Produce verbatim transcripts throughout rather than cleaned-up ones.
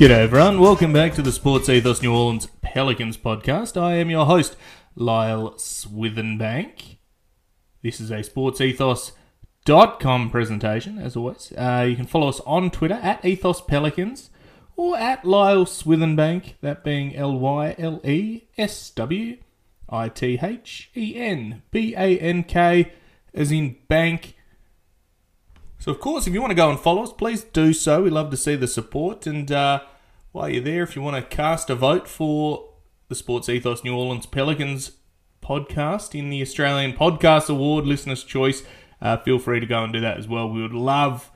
G'day everyone, welcome back to the Sports Ethos New Orleans Pelicans podcast. I am your host, Lyle Swithenbank. This is a Sports Ethos dot com presentation, as always. Uh, you can follow us on Twitter at EthosPelicans or at Lyle Swithenbank, that being L Y L E S W I T H E N B A N K, as in bank. So, of course, if you want to go and follow us, please do so. We love to see the support. And uh, while you're there, if you want to cast a vote for the Sports Ethos New Orleans Pelicans podcast in the Australian Podcast Award, Listener's Choice, uh, feel free to go and do that as well. We would love,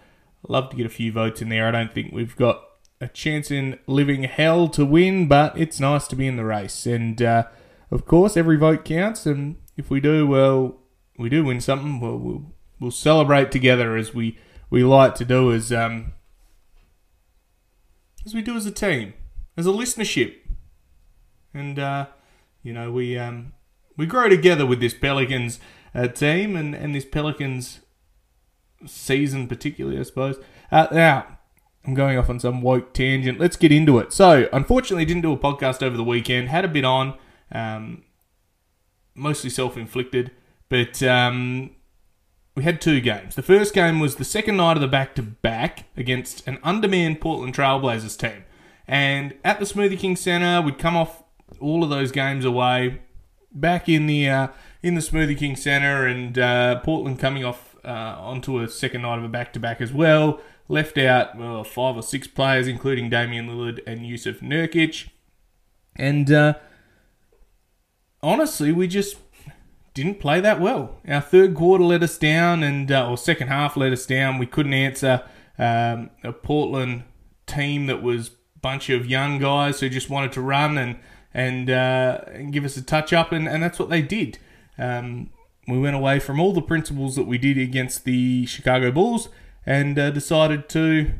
love to get a few votes in there. I don't think we've got a chance in living hell to win, but it's nice to be in the race. And, uh, of course, every vote counts. And if we do, well, we do win something, well, we'll... We'll celebrate together as we, we like to do as um as we do as a team, as a listenership, and uh, you know we um we grow together with this Pelicans uh, team and, and this Pelicans season particularly, I suppose. Uh, now I'm going off on some woke tangent. Let's get into it. So unfortunately, didn't do a podcast over the weekend. Had a bit on, um, mostly self-inflicted, but. Um, We had two games. The first game was the second night of the back-to-back against an undermanned Portland Trailblazers team. And at the Smoothie King Center, we'd come off all of those games away, back in the uh, in the Smoothie King Center, and uh, Portland coming off uh, onto a second night of a back-to-back as well. Left out well, five or six players, including Damian Lillard and Jusuf Nurkić. And uh, honestly, we just... didn't play that well. Our third quarter let us down, and uh, or second half let us down. We couldn't answer um, a Portland team that was a bunch of young guys who just wanted to run and and, uh, and give us a touch-up, and, and that's what they did. Um, we went away from all the principles that we did against the Chicago Bulls and uh, decided to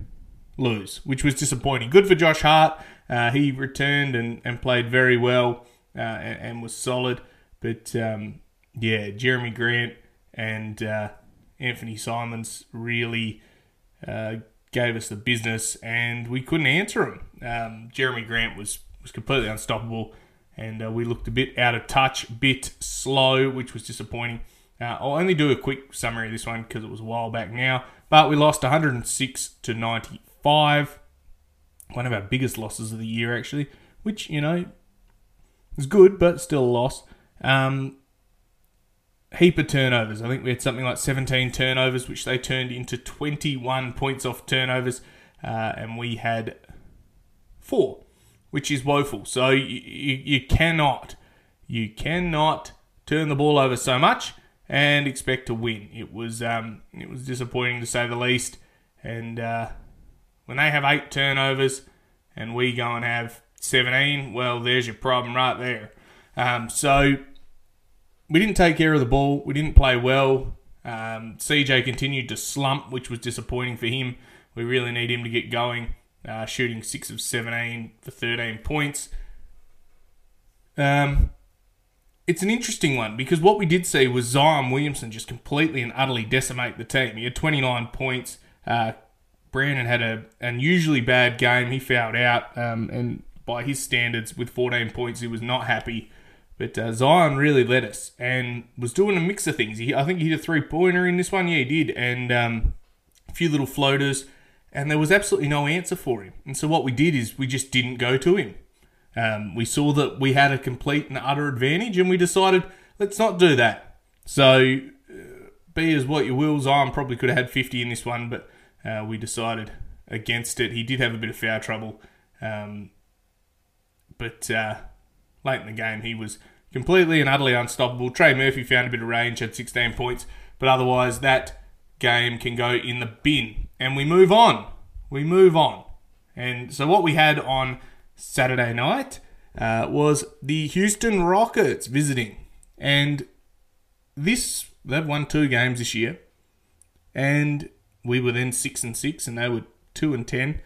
lose, which was disappointing. Good for Josh Hart. Uh, he returned and, and played very well uh, and, and was solid, but... Um, Yeah, Jerami Grant and uh, Anthony Simons really uh, gave us the business, and we couldn't answer them. Um, Jerami Grant was, was completely unstoppable, and uh, we looked a bit out of touch, a bit slow, which was disappointing. Uh, I'll only do a quick summary of this one because it was a while back now, but we lost one hundred six to ninety-five, one of our biggest losses of the year actually, which, you know, is good, but still a loss. Um... Heap of turnovers. I think we had something like seventeen turnovers, which they turned into twenty-one points off turnovers, uh, and we had four, which is woeful. So you, you, you cannot, you cannot turn the ball over so much and expect to win. It was, um, it was disappointing to say the least. And uh, when they have eight turnovers and we go and have seventeen, well, there's your problem right there. Um, so. We didn't take care of the ball. We didn't play well. Um, C J continued to slump, which was disappointing for him. We really need him to get going. Uh, shooting six of seventeen for thirteen points. Um, it's an interesting one because what we did see was Zion Williamson just completely and utterly decimate the team. He had twenty-nine points. Uh, Brandon had an unusually bad game. He fouled out, um, and by his standards, with fourteen points, he was not happy. But uh, Zion really led us and was doing a mix of things. He, I think he hit a three-pointer in this one. Yeah, he did. And um, a few little floaters. And there was absolutely no answer for him. And so what we did is we just didn't go to him. Um, we saw that we had a complete and utter advantage, and we decided, let's not do that. So, uh, be as what you will, Zion probably could have had fifty in this one, but uh, we decided against it. He did have a bit of foul trouble. Um, but... Uh, Late in the game, he was completely and utterly unstoppable. Trey Murphy found a bit of range, had sixteen points. But otherwise, that game can go in the bin. And we move on. We move on. And so what we had on Saturday night uh, was the Houston Rockets visiting. And this, they've won two games this year. And we were then six and six, and they were two and ten.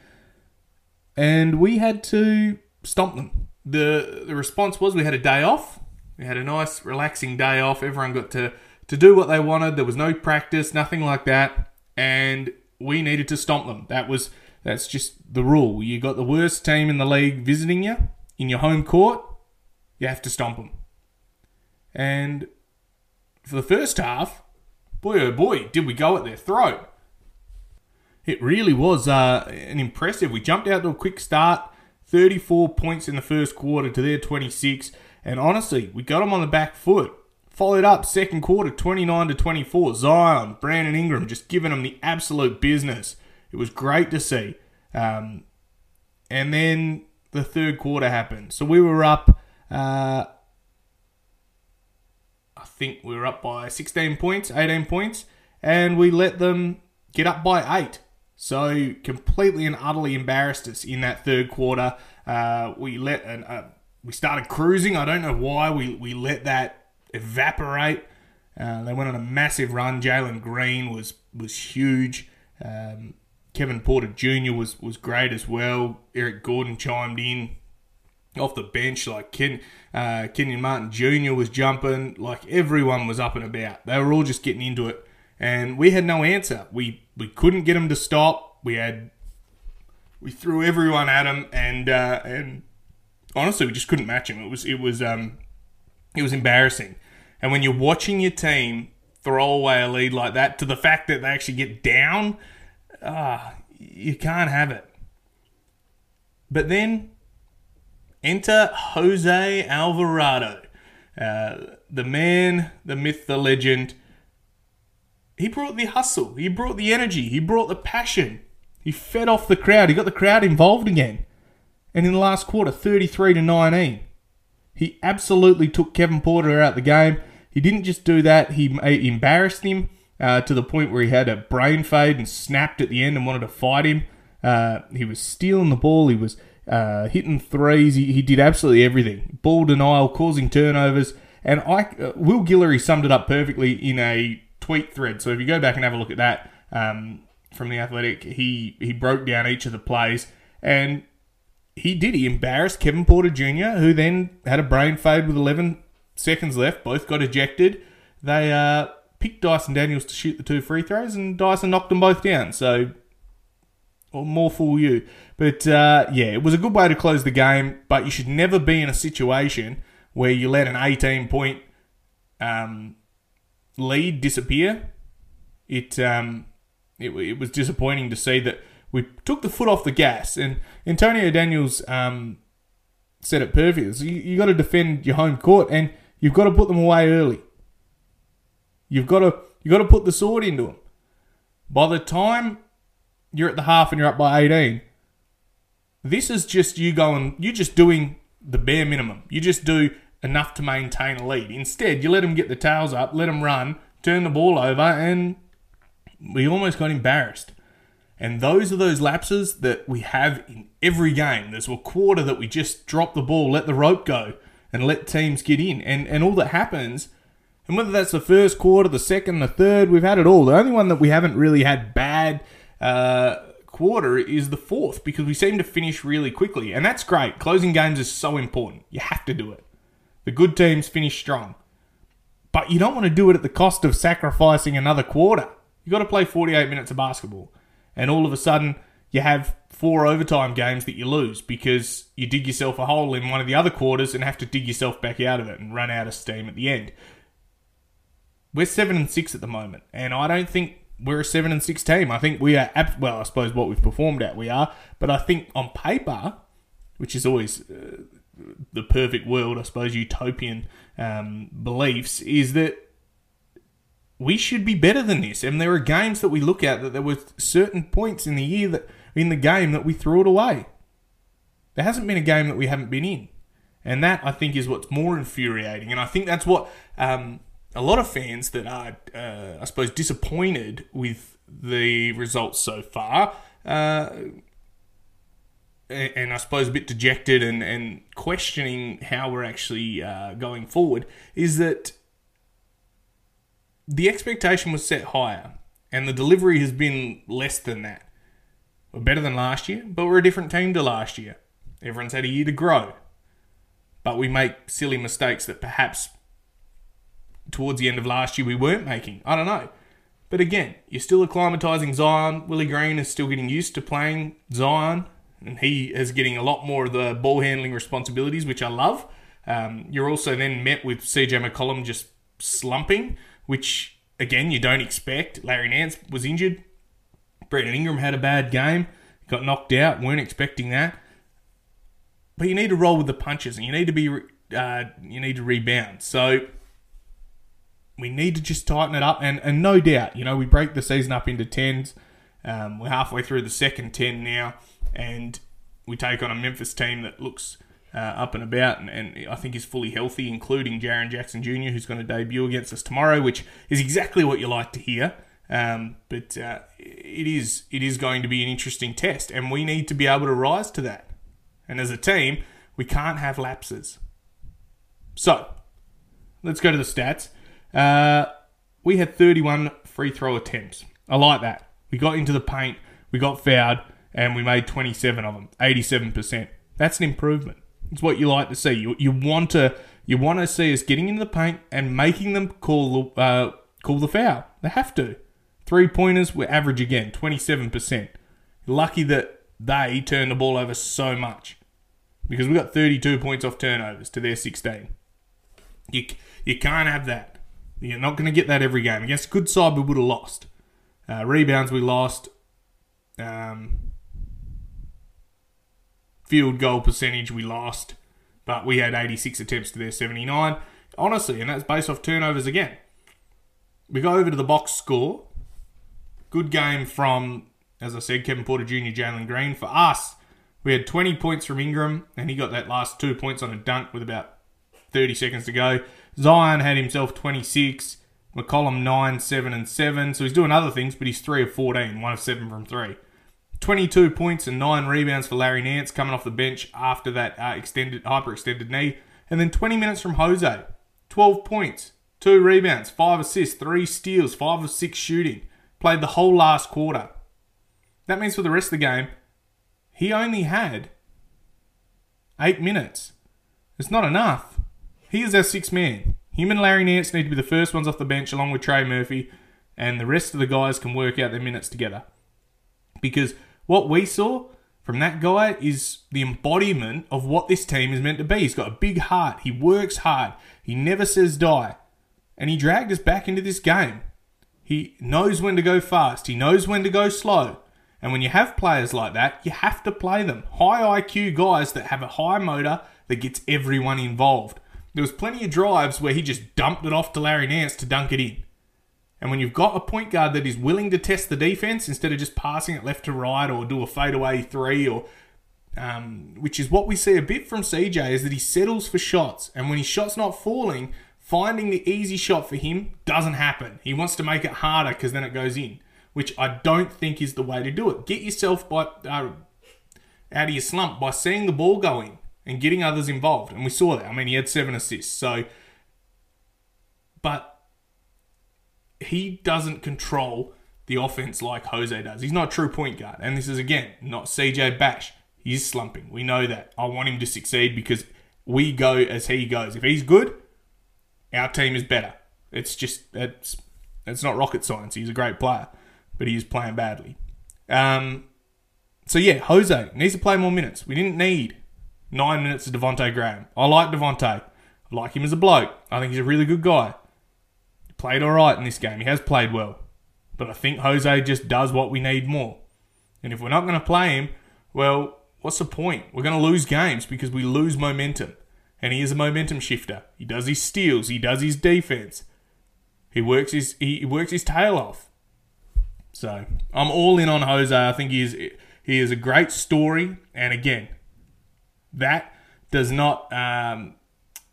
And we had to stomp them. The the response was we had a day off. We had a nice, relaxing day off. Everyone got to, to do what they wanted. There was no practice, nothing like that. And we needed to stomp them. That was That's just the rule. You got the worst team in the league visiting you in your home court. You have to stomp them. And for the first half, boy oh boy, did we go at their throat. It really was uh, an impressive. We jumped out to a quick start, thirty-four points in the first quarter to their twenty-six. And honestly, we got them on the back foot. Followed up second quarter, twenty-nine to twenty-four. Zion, Brandon Ingram, just giving them the absolute business. It was great to see. Um, and then the third quarter happened. So we were up, uh, I think we were up by sixteen points, eighteen points. And we let them get up by eight. So completely and utterly embarrassed us in that third quarter. Uh, we let an, uh, we started cruising. I don't know why we, we let that evaporate. Uh, they went on a massive run. Jalen Green was was huge. Um, Kevin Porter Junior was was great as well. Eric Gordon chimed in off the bench. Like Ken, uh, Kenyon Martin Junior was jumping. Like everyone was up and about. They were all just getting into it, and we had no answer. We we couldn't get them to stop. We had we threw everyone at them, and uh, and honestly, we just couldn't match them. It was it was um it was embarrassing. And when you're watching your team throw away a lead like that, to the fact that they actually get down, ah, you can't have it. But then, enter Jose Alvarado, uh, the man, the myth, the legend. He brought the hustle. He brought the energy. He brought the passion. He fed off the crowd. He got the crowd involved again. And in the last quarter, thirty-three to nineteen, he absolutely took Kevin Porter out of the game. He didn't just do that, he embarrassed him uh, to the point where he had a brain fade and snapped at the end and wanted to fight him. Uh, he was stealing the ball, he was uh, hitting threes, he, he did absolutely everything. Ball denial, causing turnovers, and I, uh, Will Gillery summed it up perfectly in a tweet thread. So if you go back and have a look at that um, from The Athletic, he, he broke down each of the plays, and he did. He embarrassed Kevin Porter Junior, who then had a brain fade with eleven seconds left. Both got ejected. They uh, picked Dyson Daniels to shoot the two free throws, and Dyson knocked them both down. So, or more fool you. But, uh, yeah, it was a good way to close the game, but you should never be in a situation where you let an eighteen-point um, lead disappear. It, um, it, it was disappointing to see that we took the foot off the gas, and Antonio Daniels um, said it perfectly. So you, you got to defend your home court, and you've got to put them away early. You've got to you got to put the sword into them. By the time you're at the half and you're up by eighteen, this is just you going. You're just doing the bare minimum. You just do enough to maintain a lead. Instead, you let them get the tails up, let them run, turn the ball over, and we almost got embarrassed. And those are those lapses that we have in every game. There's a quarter that we just drop the ball, let the rope go, and let teams get in. And and all that happens, and whether that's the first quarter, the second, the third, we've had it all. The only one that we haven't really had bad uh, quarter is the fourth, because we seem to finish really quickly. And that's great. Closing games is so important. You have to do it. The good teams finish strong. But you don't want to do it at the cost of sacrificing another quarter. You've got to play forty-eight minutes of basketball. And all of a sudden, you have four overtime games that you lose because you dig yourself a hole in one of the other quarters and have to dig yourself back out of it and run out of steam at the end. We're seven and six at the moment, and I don't think we're a seven and six team. I think we are, ab- well, I suppose what we've performed at we are, but I think on paper, which is always uh, the perfect world, I suppose, utopian um, beliefs, is that we should be better than this. And there are games that we look at that there were certain points in the year that in the game that we threw it away. There hasn't been a game that we haven't been in. And that, I think, is what's more infuriating. And I think that's what um, a lot of fans that are, uh, I suppose, disappointed with the results so far, uh, and, and I suppose a bit dejected and, and questioning how we're actually uh, going forward, is that the expectation was set higher, and the delivery has been less than that. We're better than last year, but we're a different team to last year. Everyone's had a year to grow, but we make silly mistakes that perhaps towards the end of last year we weren't making. I don't know. But again, you're still acclimatizing Zion. Willie Green is still getting used to playing Zion, and he is getting a lot more of the ball handling responsibilities, which I love. Um, you're also then met with C J McCollum just slumping, which, again, you don't expect. Larry Nance was injured. Brandon Ingram had a bad game. Got knocked out. Weren't expecting that. But you need to roll with the punches, and you need to be uh, you need to rebound. So we need to just tighten it up, and, and no doubt, you know, we break the season up into tens. Um, we're halfway through the second ten now, and we take on a Memphis team that looks uh, up and about, and, and I think is fully healthy, including Jaren Jackson Junior, who's going to debut against us tomorrow, which is exactly what you like to hear. Um, but uh, it is it is going to be an interesting test, and we need to be able to rise to that. And as a team, we can't have lapses. So, let's go to the stats. Uh, we had thirty-one free throw attempts. I like that. We got into the paint, we got fouled, and we made twenty-seven of them, eighty-seven percent. That's an improvement. It's what you like to see. You you want to you want to see us getting into the paint and making them call the uh, call the foul. They have to. Three pointers were average again, twenty-seven percent. Lucky that they turned the ball over so much, because we got thirty-two points off turnovers to their sixteen. You you can't have that. You're not going to get that every game. Against a good side, we would have lost. Uh, rebounds, we lost. Um, field goal percentage, we lost. But we had eighty-six attempts to their seventy-nine. Honestly, and that's based off turnovers again. We go over to the box score. Good game from, as I said, Kevin Porter Junior, Jalen Green. For us, we had twenty points from Ingram, and he got that last two points on a dunk with about thirty seconds to go. Zion had himself twenty-six, McCollum nine, seven, and seven. So he's doing other things, but he's three of fourteen, one of seven from three. twenty-two points and nine rebounds for Larry Nance coming off the bench after that uh, extended hyper-extended knee. And then twenty minutes from Jose, twelve points, two rebounds, five assists, three steals, five of six shooting. Played the whole last quarter. That means for the rest of the game, he only had eight minutes. It's not enough. He is our sixth man. Him and Larry Nance need to be the first ones off the bench along with Trey Murphy, and the rest of the guys can work out their minutes together. Because what we saw from that guy is the embodiment of what this team is meant to be. He's got a big heart. He works hard. He never says die. And he dragged us back into this game. He knows when to go fast. He knows when to go slow. And when you have players like that, you have to play them. High I Q guys that have a high motor that gets everyone involved. There was plenty of drives where he just dumped it off to Larry Nance to dunk it in. And when you've got a point guard that is willing to test the defense instead of just passing it left to right or do a fadeaway three, or um, which is what we see a bit from C J, is that he settles for shots. And when his shot's not falling, finding the easy shot for him doesn't happen. He wants to make it harder because then it goes in, which I don't think is the way to do it. Get yourself by, uh, out of your slump by seeing the ball go in and getting others involved. And we saw that. I mean, he had seven assists. So, but he doesn't control the offense like Jose does. He's not a true point guard. And this is, again, not C J bash. He's slumping. We know that. I want him to succeed because we go as he goes. If he's good, our team is better. It's just, that's, that's not rocket science. He's a great player, but he is playing badly. Um, so, yeah, Jose needs to play more minutes. We didn't need Nine minutes of Devontae Graham. I like Devontae. I like him as a bloke. I think he's a really good guy. He played all right in this game. He has played well. But I think Jose just does what we need more. And if we're not going to play him, well, what's the point? We're going to lose games because we lose momentum. And he is a momentum shifter. He does his steals. He does his defense. He works his he works his tail off. So I'm all in on Jose. I think he is, he is a great story. And again, that does not um,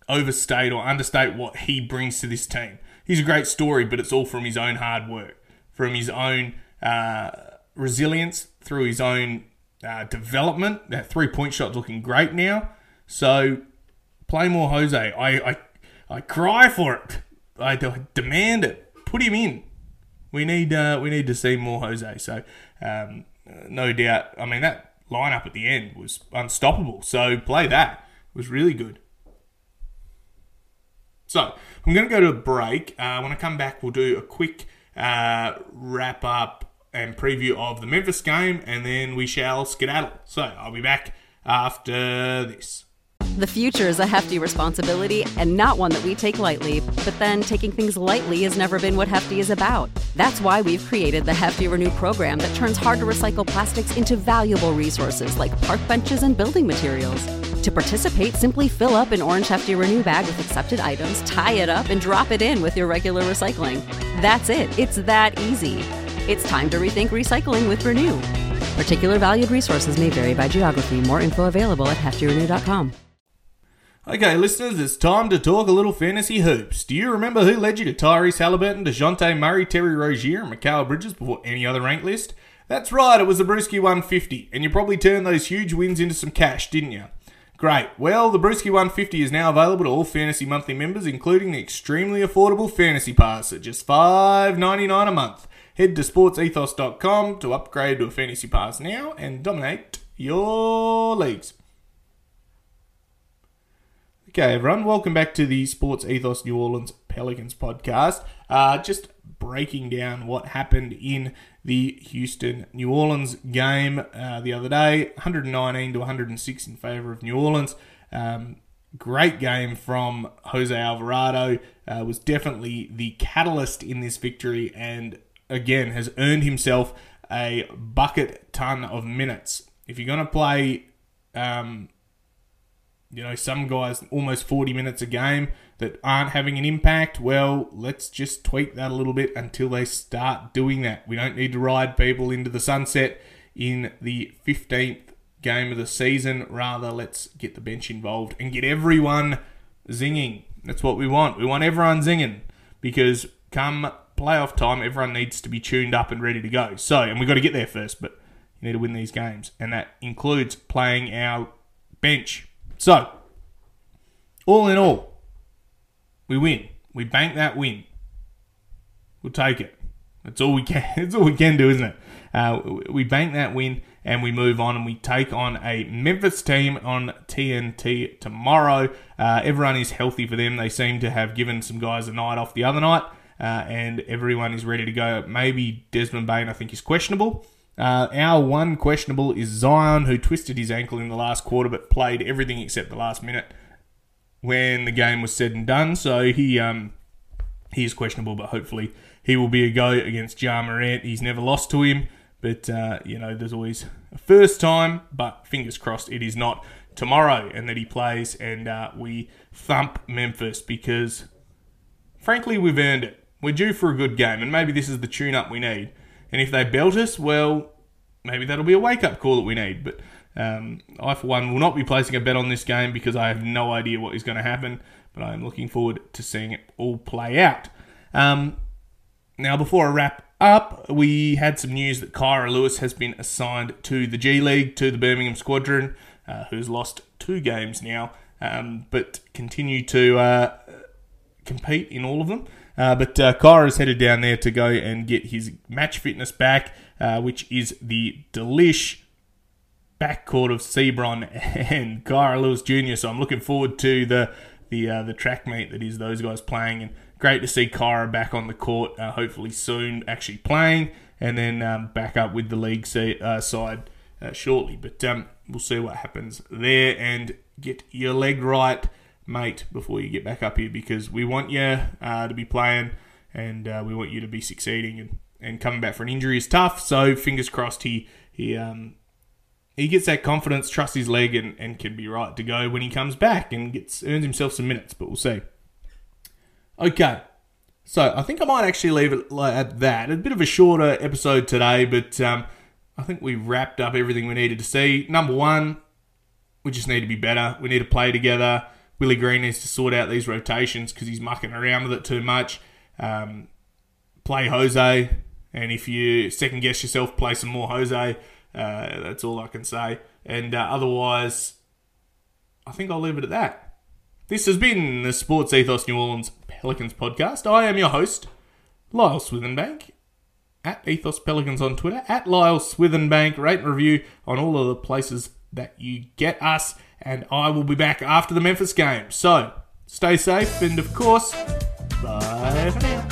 overstate or understate what he brings to this team. He's a great story, but it's all from his own hard work, from his own uh, resilience, through his own uh, development. That three-point shot's looking great now. So play more Jose. I I, I cry for it. I demand it. Put him in. We need uh, we need to see more Jose. So um, no doubt. I mean, that lineup at the end was unstoppable. So play that. It was really good. So I'm going to go to a break. Uh, when I come back, we'll do a quick uh, wrap up and preview of the Memphis game, and then we shall skedaddle. So I'll be back after this. The future is a hefty responsibility and not one that we take lightly, but then taking things lightly has never been what Hefty is about. That's why we've created the Hefty Renew program that turns hard to recycle plastics into valuable resources like park benches and building materials. To participate, simply fill up an orange Hefty Renew bag with accepted items, tie it up, and drop it in with your regular recycling. That's it. It's that easy. It's time to rethink recycling with Renew. Particular valued resources may vary by geography. More info available at hefty renew dot com. Okay, listeners, it's time to talk a little fantasy hoops. Do you remember who led you to Tyrese Haliburton, DeJounte Murray, Terry Rozier, and Mikal Bridges before any other rank list? That's right, it was the Brewski one fifty, and you probably turned those huge wins into some cash, didn't you? Great. Well, the Brewski one fifty is now available to all Fantasy Monthly members, including the extremely affordable Fantasy Pass at just five dollars and ninety-nine cents a month. Head to sports ethos dot com to upgrade to a Fantasy Pass now and dominate your leagues. Okay, everyone, welcome back to the Sports Ethos New Orleans Pelicans podcast. Uh, just breaking down what happened in the Houston-New Orleans game uh, the other day, one nineteen to one oh six in favor of New Orleans. Um, great game from Jose Alvarado, uh, was definitely the catalyst in this victory and, again, has earned himself a bucket ton of minutes. If you're going to play... Um, You know, some guys almost forty minutes a game that aren't having an impact. Well, let's just tweak that a little bit until they start doing that. We don't need to ride people into the sunset in the fifteenth game of the season. Rather, let's get the bench involved and get everyone zinging. That's what we want. We want everyone zinging because come playoff time, everyone needs to be tuned up and ready to go. So, and we've got to get there first, but you need to win these games. And that includes playing our bench. So, all in all, we win. We bank that win. We'll take it. That's all we can. That's all we can do, isn't it? Uh, we bank that win and we move on and we take on a Memphis team on T N T tomorrow. Uh, everyone is healthy for them. They seem to have given some guys a night off the other night, uh, and everyone is ready to go. Maybe Desmond Bane, I think, is questionable. Uh, our one questionable is Zion, who twisted his ankle in the last quarter but played everything except the last minute when the game was said and done. So he um, he is questionable, but hopefully he will be a go against Jerami Grant. He's never lost to him, but, uh, you know, there's always a first time, but fingers crossed it is not tomorrow and that he plays and uh, we thump Memphis because, frankly, we've earned it. We're due for a good game, and maybe this is the tune-up we need. And if they belt us, well, maybe that'll be a wake-up call that we need. But um, I, for one, will not be placing a bet on this game because I have no idea what is going to happen. But I am looking forward to seeing it all play out. Um, now, before I wrap up, we had some news that Kira Lewis has been assigned to the G League, to the Birmingham Squadron, uh, who's lost two games now, um, but continue to uh, compete in all of them. Uh, but uh, Kyra's headed down there to go and get his match fitness back, uh, which is the delish backcourt of Sebron and Kira Lewis Junior So I'm looking forward to the the uh, the track meet that is those guys playing. And great to see Kira back on the court, uh, hopefully soon actually playing, and then um, back up with the league se- uh, side uh, shortly. But um, we'll see what happens there. And get your leg right, mate, before you get back up here, because we want you uh, to be playing and uh, we want you to be succeeding, and, and coming back from an injury is tough, so fingers crossed he he um, he gets that confidence, trusts his leg, and, and can be right to go when he comes back and gets earns himself some minutes, but we'll see. Okay, so I think I might actually leave it at that. A bit of a shorter episode today, but um, I think we wrapped up everything we needed to see. Number one, we just need to be better. We need to play together. Willie Green needs to sort out these rotations because he's mucking around with it too much. Um, play Jose, and if you second-guess yourself, play some more Jose. Uh, that's all I can say. And uh, otherwise, I think I'll leave it at that. This has been the Sports Ethos New Orleans Pelicans podcast. I am your host, Lyle Swithenbank, at Ethos Pelicans on Twitter, at Lyle Swithenbank. Rate and review on all of the places that you get us. And I will be back after the Memphis game. So, stay safe and, of course, bye for now.